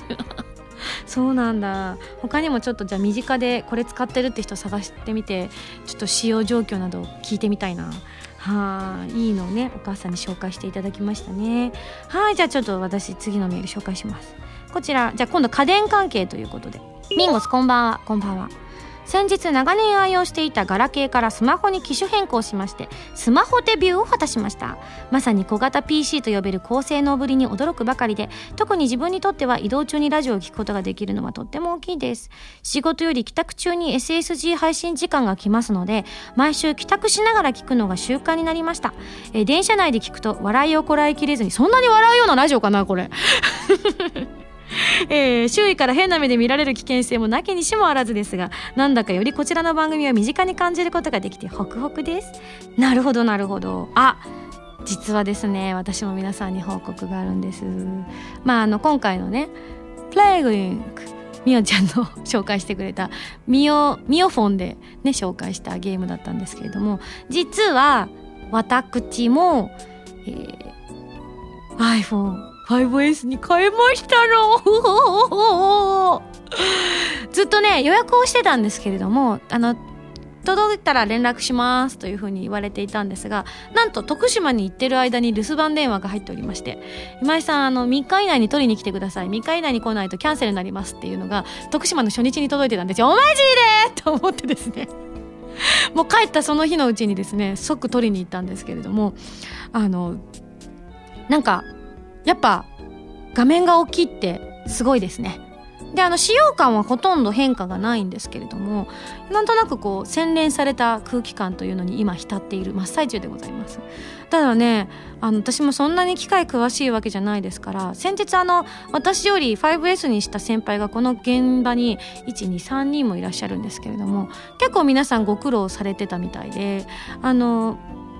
そうなんだ。他にもちょっとじゃあ身近でこれ使ってるって人探してみて、ちょっと使用状況などを聞いてみたいな。はあ、いいのをねお母さんに紹介していただきましたね。はい、じゃあちょっと私次のメール紹介します。こちらじゃあ今度家電関係ということで、ミンゴスこんばんは。こんばんは。先日長年愛用していたガラケーからスマホに機種変更しまして、スマホデビューを果たしました。まさに小型 ピーシー と呼べる高性能ぶりに驚くばかりで、特に自分にとっては移動中にラジオを聞くことができるのはとっても大きいです。仕事より帰宅中に エスエスジー 配信時間が来ますので、毎週帰宅しながら聞くのが習慣になりました。え電車内で聞くと笑いをこらえきれずに、そんなに笑うようなラジオかなこれえー、周囲から変な目で見られる危険性もなきにしもあらずですが、なんだかよりこちらの番組を身近に感じることができてホクホクです。なるほどなるほど。あ、実はですね、私も皆さんに報告があるんです。まああの今回のねプレイグインクみおちゃんの紹介してくれたみおみおフォンでね紹介したゲームだったんですけれども、実は私も、えー、アイフォンファイブエス に変えましたの。ずっとね予約をしてたんですけれども、あの届いたら連絡しますというふうに言われていたんですが、なんと徳島に行ってる間に留守番電話が入っておりまして、今井さんあのみっかいないに取りに来てください、みっかいないに来ないとキャンセルになりますっていうのが徳島の初日に届いてたんですよ。マジでと思ってですね、もう帰ったその日のうちにですね即取りに行ったんですけれども、あのなんかやっぱ画面が大きいってすごいですね。であの使用感はほとんど変化がないんですけれども、なんとなくこう洗練された空気感というのに今浸っている真っ最中でございます。ただね、あの私もそんなに機械詳しいわけじゃないですから、先日あの私より ファイブエス にした先輩がこの現場に いち、に、さん 人もいらっしゃるんですけれども、結構皆さんご苦労されてたみたいで、あの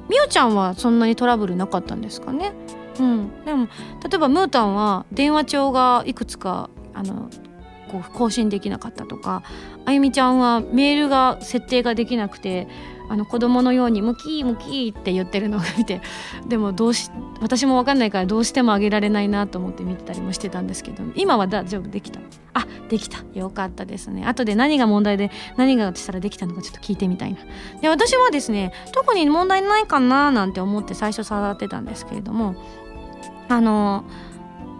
みおちゃんはそんなにトラブルなかったんですかね。うん、でも例えばムータンは電話帳がいくつかあの更新できなかったとか、あゆみちゃんはメールが設定ができなくてあの子供のようにムキームキーって言ってるのを見て、でもどうし私も分かんないからどうしてもあげられないなと思って見てたりもしてたんですけど、今は大丈夫できた、あできた、よかったですね。後で何が問題で何がしたらできたのかちょっと聞いてみたいな。で私はですね特に問題ないかななんて思って最初触ってたんですけれども、あの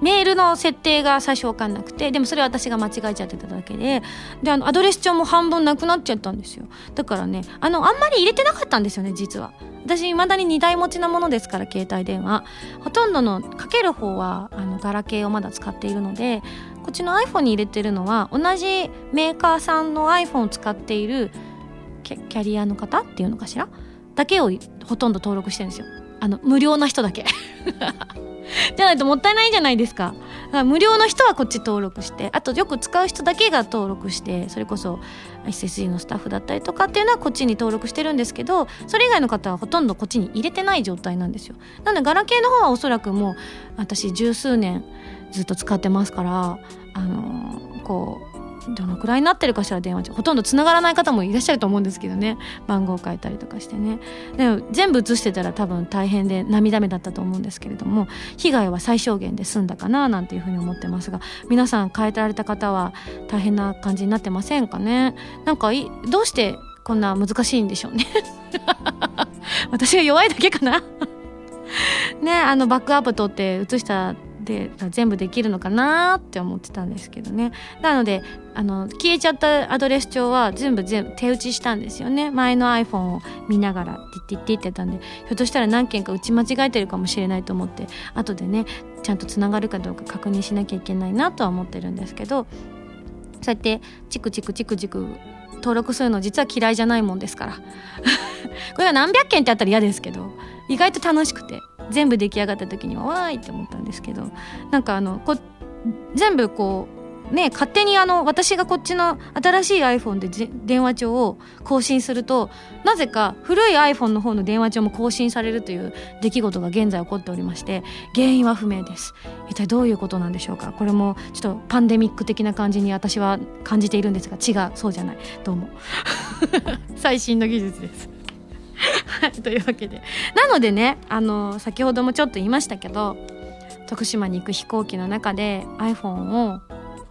メールの設定が最初分かんなくて、でもそれは私が間違えちゃってただけで、であのアドレス帳も半分なくなっちゃったんですよ。だからねあのあんまり入れてなかったんですよね。実は私未だににだい持ちなものですから、携帯電話ほとんどのかける方はあのガラケーをまだ使っているので、こっちの iPhone に入れてるのは同じメーカーさんの iPhone を使っているキャ、キャリアの方っていうのかしらだけをほとんど登録してるんですよ。あの無料な人だけじゃないともったいないじゃないですか。だから無料の人はこっち登録して、あとよく使う人だけが登録して、それこそ エスエスジー のスタッフだったりとかっていうのはこっちに登録してるんですけど、それ以外の方はほとんどこっちに入れてない状態なんですよ。なのでガラケーの方はおそらくもう私十数年ずっと使ってますから、あのー、こうどのくらいになってるかしら、電話帳ほとんど繋がらない方もいらっしゃると思うんですけどね、番号変えたりとかしてね。でも全部写してたら多分大変で涙目だったと思うんですけれども、被害は最小限で済んだかななんていうふうに思ってますが、皆さん変えられた方は大変な感じになってませんかね。なんかいどうしてこんな難しいんでしょうね私が弱いだけかなね、あのバックアップ取って写したで全部できるのかなって思ってたんですけどね。なのであの消えちゃったアドレス帳は全部全部手打ちしたんですよね。前の iPhone を見ながらって言って言ってたんで、ひょっとしたら何件か打ち間違えてるかもしれないと思って、後でねちゃんとつながるかどうか確認しなきゃいけないなとは思ってるんですけど、そうやってチクチクチクチク登録するの実は嫌いじゃないもんですからこれは何百件ってあったら嫌ですけど、意外と楽しくて全部出来上がった時にはわーいって思ったんですけど、なんかあのこ全部こうね勝手にあの私がこっちの新しい iPhone で電話帳を更新すると、なぜか古い iPhone の方の電話帳も更新されるという出来事が現在起こっておりまして、原因は不明です。一体どういうことなんでしょうか。これもちょっとパンデミック的な感じに私は感じているんですが、違うそうじゃない、どうも最新の技術ですというわけで、なのでねあの先ほどもちょっと言いましたけど、徳島に行く飛行機の中で iPhone を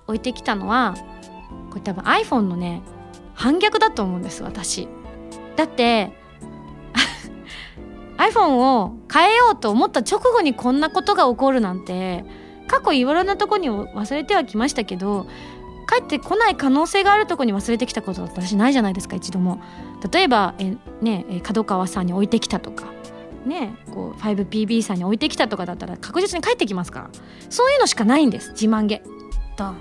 置いてきたのはこれ多分 iPhone のね反逆だと思うんです、私だってiPhone を変えようと思った直後にこんなことが起こるなんて、過去いろんなとこに忘れてはきましたけど、帰ってこない可能性があるとこに忘れてきたことだって私ないじゃないですか、一度も。例えばえ、ね、角川さんに置いてきたとか、ね、こう ファイブピービー さんに置いてきたとかだったら確実に帰ってきますから、そういうのしかないんです、自慢げドン。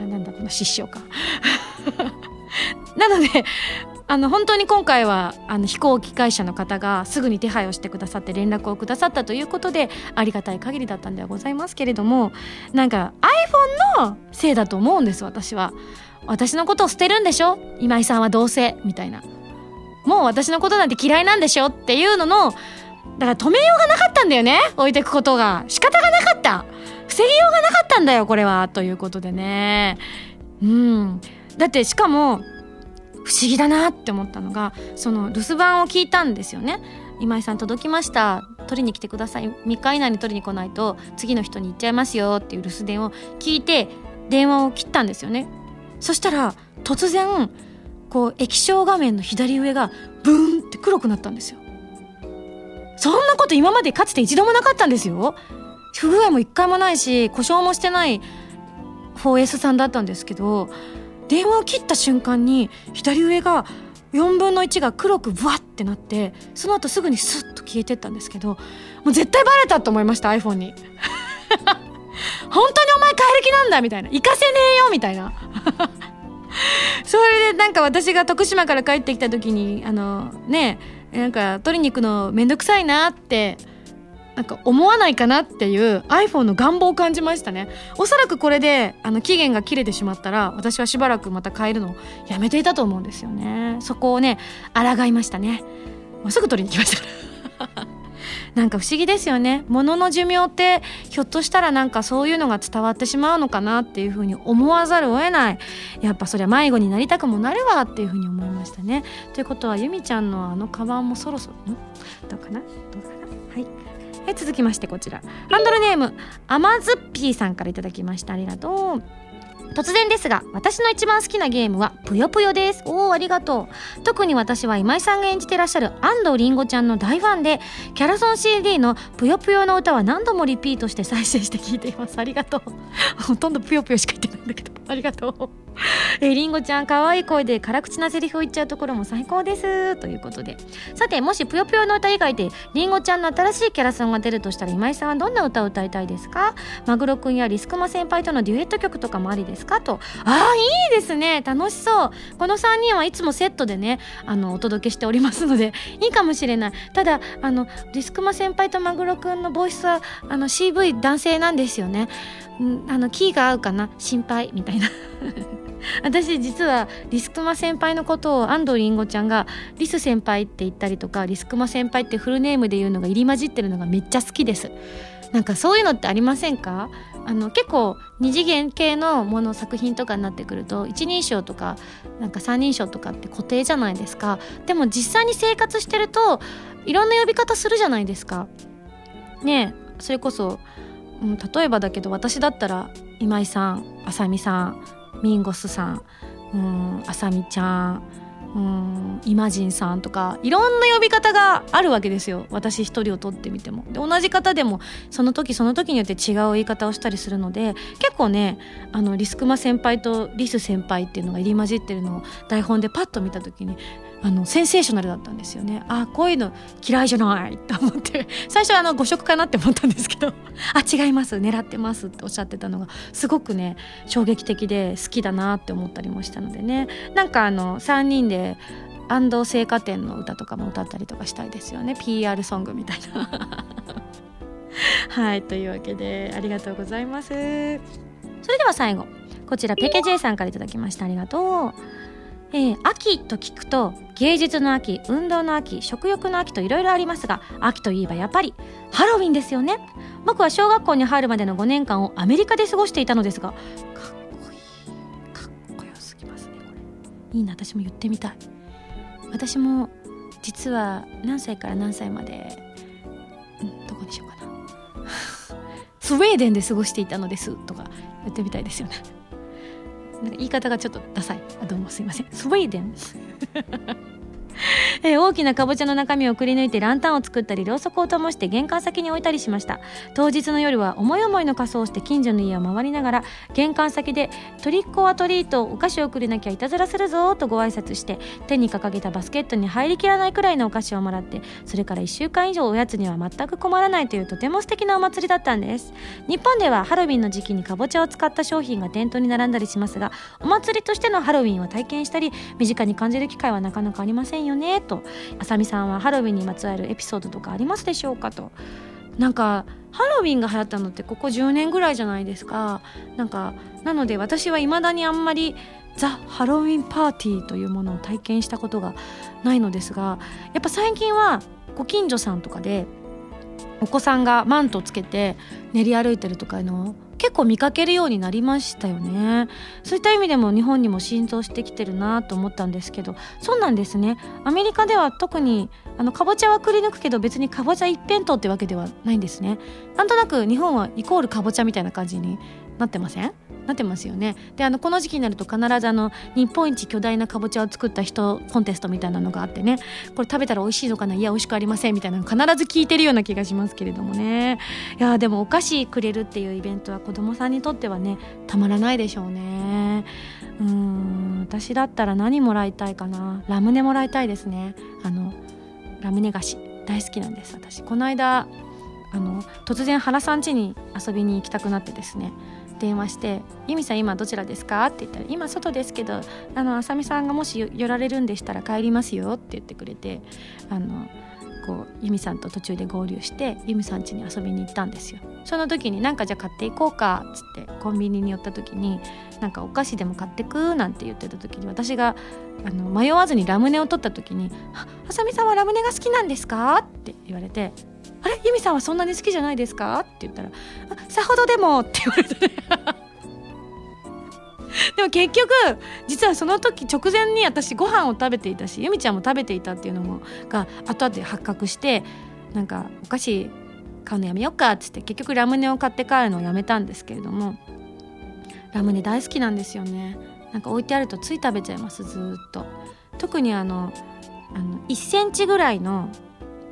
あ、なんだこの失笑感なのであの本当に今回はあの飛行機会社の方がすぐに手配をしてくださって連絡をくださったということでありがたい限りだったんではございますけれども、なんか iPhone のせいだと思うんです。私は私のことを捨てるんでしょ、今井さんはどうせみたいな、もう私のことなんて嫌いなんでしょっていうのの、だから止めようがなかったんだよね、置いてくことが。仕方がなかった、防ぎようがなかったんだよこれは、ということでね。うんだってしかも不思議だなって思ったのが、その留守番を聞いたんですよね。今井さん届きました、取りに来てください、みっか以内に取りに来ないと次の人に行っちゃいますよっていう留守電を聞いて電話を切ったんですよね。そしたら突然こう液晶画面の左上がブーンって黒くなったんですよ。そんなこと今までかつて一度もなかったんですよ。不具合も一回もないし故障もしてない フォーエス さんだったんですけど、電話を切った瞬間に左上がよんぶんのいちが黒くブワッってなって、その後すぐにスッと消えてったんですけど、もう絶対バレたと思いました iPhone に本当にお前帰る気なんだみたいな、行かせねえよみたいなそれでなんか私が徳島から帰ってきた時にあのねなんか取りに行くのめんどくさいなってなんか思わないかなっていう iPhone の願望を感じましたね。おそらくこれであの期限が切れてしまったら私はしばらくまた買えるのをやめていたと思うんですよね。そこをね抗いましたね、まあ、すぐ取りに来ましたなんか不思議ですよね、物の寿命って。ひょっとしたらなんかそういうのが伝わってしまうのかなっていうふうに思わざるを得ない、やっぱそりゃ迷子になりたくもなるわっていうふうに思いましたね。ということはゆみちゃんのあのカバンもそろそろどうかなどうかなはいはい、続きましてこちらハンドルネームあまずっぴーさんからいただきました。ありがとう。突然ですが私の一番好きなゲームはぷよぷよです。おーありがとう。特に私は今井さんが演じてらっしゃる安藤りんごちゃんの大ファンで、キャラソン シーディー のぷよぷよの歌は何度もリピートして再生して聴いています。ありがとうほとんどぷよぷよしか言ってないんだけどありがとうえりんごちゃん可愛い声で辛口なセリフを言っちゃうところも最高です、ということで。さてもしぷよぷよの歌以外でりんごちゃんの新しいキャラソンが出るとしたら今井さんはどんな歌を歌いたいですか？マグロくんやリスクマ先輩とのデュエット曲とかもありですか、と。あーいいですね、楽しそう。このさんにんはいつもセットでねあのお届けしておりますのでいいかもしれない。ただあのリスクマ先輩とマグロくんのボイスはあの シーブイ 男性なんですよね。んあのキーが合うかな心配みたいな私実はリスクマ先輩のことを安藤りんごちゃんがリス先輩って言ったりとかリスクマ先輩ってフルネームで言うのが入り混じってるのがめっちゃ好きです。なんかそういうのってありませんか？あの結構二次元系のもの作品とかになってくると一人称とかなんか三人称とかって固定じゃないですか。でも実際に生活してるといろんな呼び方するじゃないですかねえ。それこそ、うん、例えばだけど私だったら今井さん、あさみさん、ミンゴスさん、うん、あさみちゃん、うん、イマジンさんとかいろんな呼び方があるわけですよ。私一人を取ってみても。で同じ方でもその時その時によって違う言い方をしたりするので、結構ねあのリスクマ先輩とリス先輩っていうのが入り混じってるのを台本でパッと見た時にあのセンセーショナルだったんですよね。あこういうの嫌いじゃないと思って最初はあの誤色かなって思ったんですけどあ違います狙ってますっておっしゃってたのがすごくね衝撃的で好きだなって思ったりもしたのでね。なんかあのさんにんで安藤製菓店の歌とかも歌ったりとかしたいですよね。 ピーアール ソングみたいなはいというわけでありがとうございます。それでは最後こちらペケ J さんからいただきました。ありがとう。えー、秋と聞くと芸術の秋、運動の秋、食欲の秋といろいろありますが、秋といえばやっぱりハロウィンですよね。僕は小学校に入るまでのごねんかんをアメリカで過ごしていたのですが、かっこいい、かっこよすぎますねこれ。いいな、私も言ってみたい。私も実は何歳から何歳まで、うん、どこにしようかなスウェーデンで過ごしていたのですとか言ってみたいですよね。言い方がちょっとダサい。あどうもすいません。スウェーデンえー、大きなかぼちゃの中身をくり抜いてランタンを作ったり、ろうそくを灯して玄関先に置いたりしました。当日の夜は思い思いの仮装をして近所の家を回りながら、玄関先でトリックオアトリート、お菓子をくれなきゃいたずらするぞとご挨拶して、手に掲げたバスケットに入りきらないくらいのお菓子をもらって、それからいっしゅうかん以上おやつには全く困らないという、とても素敵なお祭りだったんです。日本ではハロウィンの時期にかぼちゃを使った商品が店頭に並んだりしますが、お祭りとしてのハロウィンを体験したり身近に感じる機会はなかなかありませんよねと。あさみさんはハロウィンにまつわるエピソードとかありますでしょうかと。なんかハロウィンが流行ったのってここじゅうねんぐらいじゃないですか。なんかなので私は未だにあんまりザ・ハロウィンパーティーというものを体験したことがないのですが、やっぱ最近はご近所さんとかでお子さんがマントつけて練り歩いてるとかの結構見かけるようになりましたよね。そういった意味でも日本にも浸透してきてるなと思ったんですけど、そうなんですね。アメリカでは特にあのかぼちゃはくり抜くけど別にかぼちゃ一辺倒ってわけではないんですね。なんとなく日本はイコールかぼちゃみたいな感じになってません？なってますよね。で、あのこの時期になると必ずあの日本一巨大なかぼちゃを作った人コンテストみたいなのがあってね、これ食べたら美味しいのかな、いや美味しくありませんみたいなの必ず聞いてるような気がしますけれどもね。いやでもお菓子くれるっていうイベントは子供さんにとってはねたまらないでしょうね。うーん、私だったら何もらいたいかな。ラムネもらいたいですね。あのラムネ菓子大好きなんです。私この間あの突然原さん家に遊びに行きたくなってですね、電話して由美さん今どちらですかって言ったら、今外ですけどあの浅見さんがもし寄られるんでしたら帰りますよって言ってくれて、あのこう由美さんと途中で合流して由美さん家に遊びに行ったんですよ。その時になんかじゃあ買っていこうかっつってコンビニに寄った時に、なんかお菓子でも買ってくなんて言ってた時に、私があの迷わずにラムネを取った時に、あ、浅見さんはラムネが好きなんですかって言われて、あれ由美さんはそんなに好きじゃないですかって言ったら、あ、さほどでもって言われて、ね、でも結局実はその時直前に私ご飯を食べていたし由美ちゃんも食べていたっていうのもが後々発覚して、なんかお菓子買うのやめようかっつって結局ラムネを買って帰るのをやめたんですけれども、ラムネ大好きなんですよね。なんか置いてあるとつい食べちゃいます、ずっと。特にあの、あのいっセンチぐらいの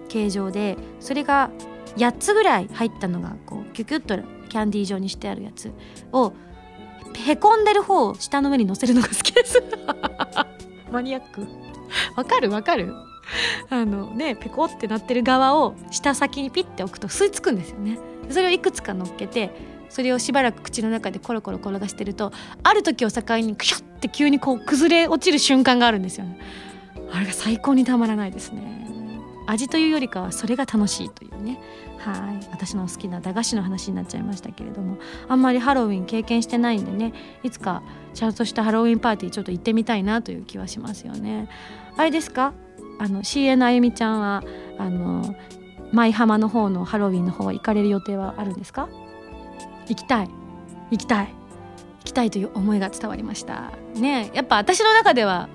形状で、それがやっつぐらい入ったのがこうギュギュッとキャンディー状にしてあるやつを、へこんでる方を下の上に乗せるのが好きですマニアックわかるわかるあのね、ペコってなってる側を下先にピッて置くと吸い付くんですよね。それをいくつか乗っけて、それをしばらく口の中でコロコロ転がしてると、ある時を境にクシュッて急にこう崩れ落ちる瞬間があるんですよね。あれが最高にたまらないですね。味というよりかはそれが楽しいというね。はい、私の好きな駄菓子の話になっちゃいましたけれども、あんまりハロウィン経験してないんでね、いつかちゃんとしたハロウィンパーティーちょっと行ってみたいなという気はしますよね。あれですか、あの シーエー のあゆみちゃんはあの舞浜の方のハロウィンの方は行かれる予定はあるんですか？行きたい行きたい行きたいという思いが伝わりましたね。やっぱ私の中では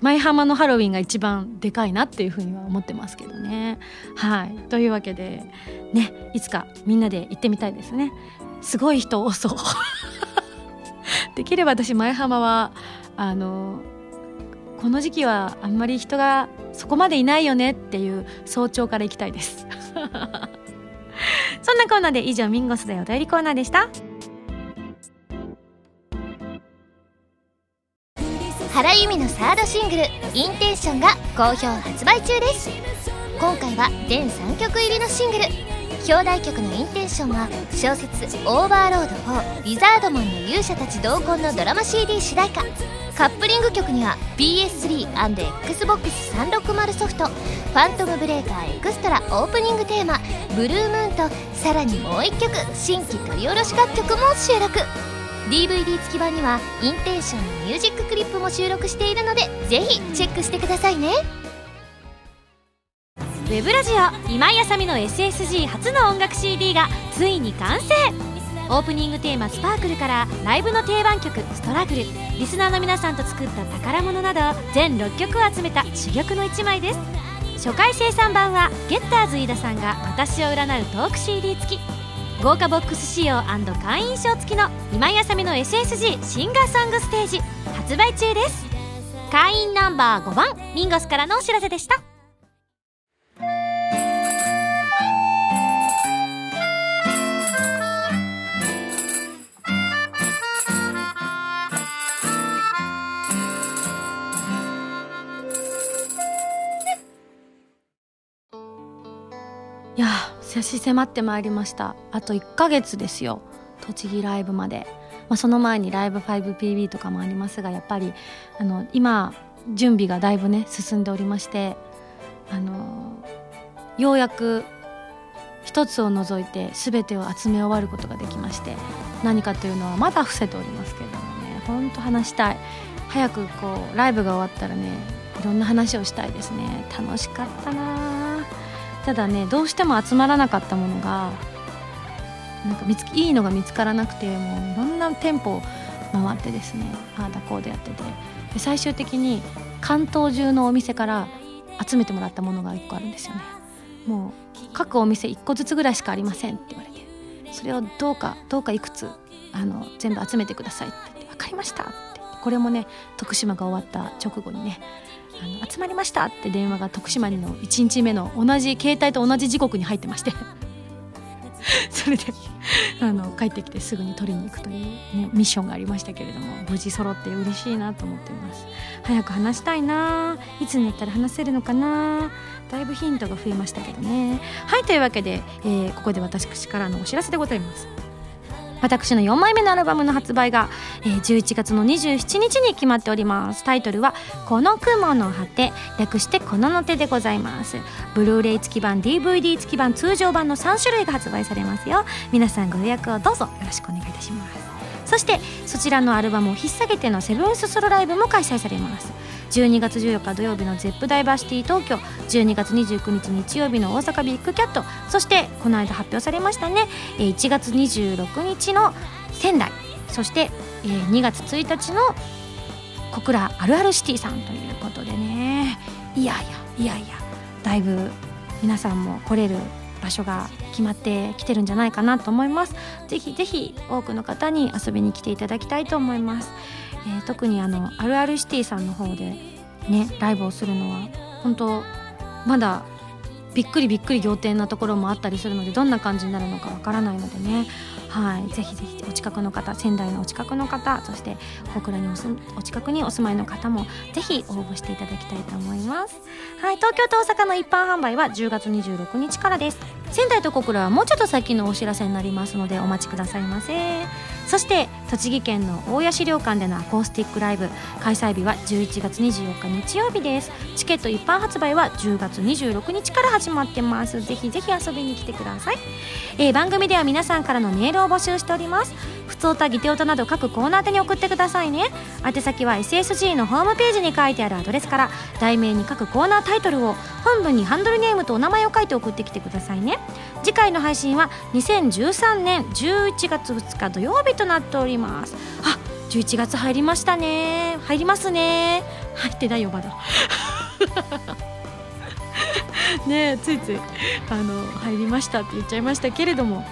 舞浜のハロウィンが一番でかいなっていうふうには思ってますけどね。はい、というわけでね、いつかみんなで行ってみたいですね。すごい人多そうできれば私舞浜はあのこの時期はあんまり人がそこまでいないよねっていう早朝から行きたいですそんなコーナーで以上、ミンゴスでお便りコーナーでした。原由美のサードシングル「インテンション」が好評発売中です。今回は全さんきょく入りのシングル。表題曲の「インテンション」は小説「オーバーロードフォーウィザードモンの勇者たち同梱」のドラマ シーディー 主題歌。カップリング曲には ピーエススリーアンドエックスボックススリーろくまる ソフト「ファントムブレーカーエクストラ」オープニングテーマ「ブルームーン」と、さらにもういっきょく新規取り下ろし楽曲も収録。ディーブイディー 付き版にはインテンションのミュージッククリップも収録しているので、ぜひチェックしてくださいね。ウェブラジオ今井あさみの エスエスジー 初の音楽 シーディー がついに完成。オープニングテーマ「スパークル」からライブの定番曲「ストラグル」、リスナーの皆さんと作った宝物など全ろっきょくを集めた珠玉のいちまいです。初回生産版はゲッターズ飯田さんが私を占うトーク シーディー 付き、豪華ボックス仕様&会員証付きの今井あさみの エスエスジー シンガーソングステージ発売中です。会員ナンバーごばんミンゴスからのお知らせでした。いや、差し迫ってまいりました。あといっかげつですよ、栃木ライブまで。まあ、その前にライブ ファイブピービー とかもありますが、やっぱりあの今準備がだいぶね進んでおりまして、あのようやく一つを除いて全てを集め終わることができまして、何かというのはまだ伏せておりますけれどもね、ほんと話したい。早くこうライブが終わったらね、いろんな話をしたいですね。楽しかったな。ただね、どうしても集まらなかったものがなんか見ついいのが見つからなくて、もういろんな店舗を回ってですね、ああだこうでやってて、で最終的に関東中のお店から集めてもらったものがいっこあるんですよね。もう各お店いっこずつぐらいしかありませんって言われて、それをどうかどうかいくつあの全部集めてくださいって言って、分かりましたって言って、これもね徳島が終わった直後にね、あの集まりましたって電話が徳島にのいちにちめの同じ携帯と同じ時刻に入ってましてそれであの帰ってきてすぐに取りに行くという、ね、ミッションがありましたけれども、無事揃って嬉しいなと思っています。早く話したいな。いつになったら話せるのかな。だいぶヒントが増えましたけどね。はい、というわけで、えー、ここで私からのお知らせでございます。私のよんまいめのアルバムの発売が、えー、じゅういちがつのにじゅうしちにちに決まっております。タイトルはこの雲の果て、略してこのの手でございます。ブルーレイ付き版、 ディーブイディー 付き版、通常版のさんしゅるいが発売されますよ。皆さんご予約をどうぞよろしくお願いいたします。そしてそちらのアルバムを引っ提げてのセブンスソロライブも開催されます。じゅうにがつじゅうよっか土曜日のゼップダイバーシティ東京、じゅうにがつにじゅうくにち日曜日の大阪ビッグキャット、そしてこの間発表されましたね、いちがつにじゅうろくにちの仙台、そしてにがつついたちの小倉あるあるシティさんということでね、いやいやいやいや、だいぶ皆さんも来れる場所が決まってきてるんじゃないかなと思います。ぜひぜひ多くの方に遊びに来ていただきたいと思います。えー、特にあのあるあるシティさんの方でねライブをするのは本当まだびっくりびっくり仰天なところもあったりするので、どんな感じになるのかわからないのでね、はい、ぜひぜひお近くの方、仙台のお近くの方、そして小倉に お, すお近くにお住まいの方もぜひ応募していただきたいと思います。はい、東京と大阪の一般販売はじゅうがつにじゅうろくにちからです。仙台と小倉はもうちょっと先のお知らせになりますのでお待ちくださいませ。そして栃木県の大谷資料館でのアコースティックライブ、開催日はじゅういちがつにじゅうよっか日曜日です。チケット一般発売はじゅうがつにじゅうろくにちから始まってます。ぜひぜひ遊びに来てください。えー、番組では皆さんからのメールを募集しております。ふつおた、ぎておたなど各コーナー宛てに送ってくださいね。宛先は エスエスジー のホームページに書いてあるアドレスから、題名に各コーナータイトルを、本文にハンドルネームとお名前を書いて送ってきてくださいね。次回の配信はにせんじゅうさんねんじゅういちがつふつか土曜日となっております。あ、じゅういちがつ入りましたね。入りますね。入ってないよまだねえ、ついついあの入りましたって言っちゃいましたけれども、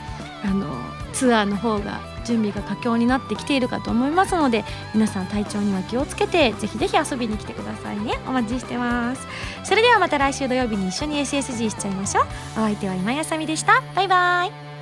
あのツアーの方が準備が佳境になってきているかと思いますので、皆さん体調には気をつけてぜひぜひ遊びに来てくださいね。お待ちしてます。それではまた来週土曜日に一緒に エスエスジー しちゃいましょう。お相手は今井あさみでした。バイバイ。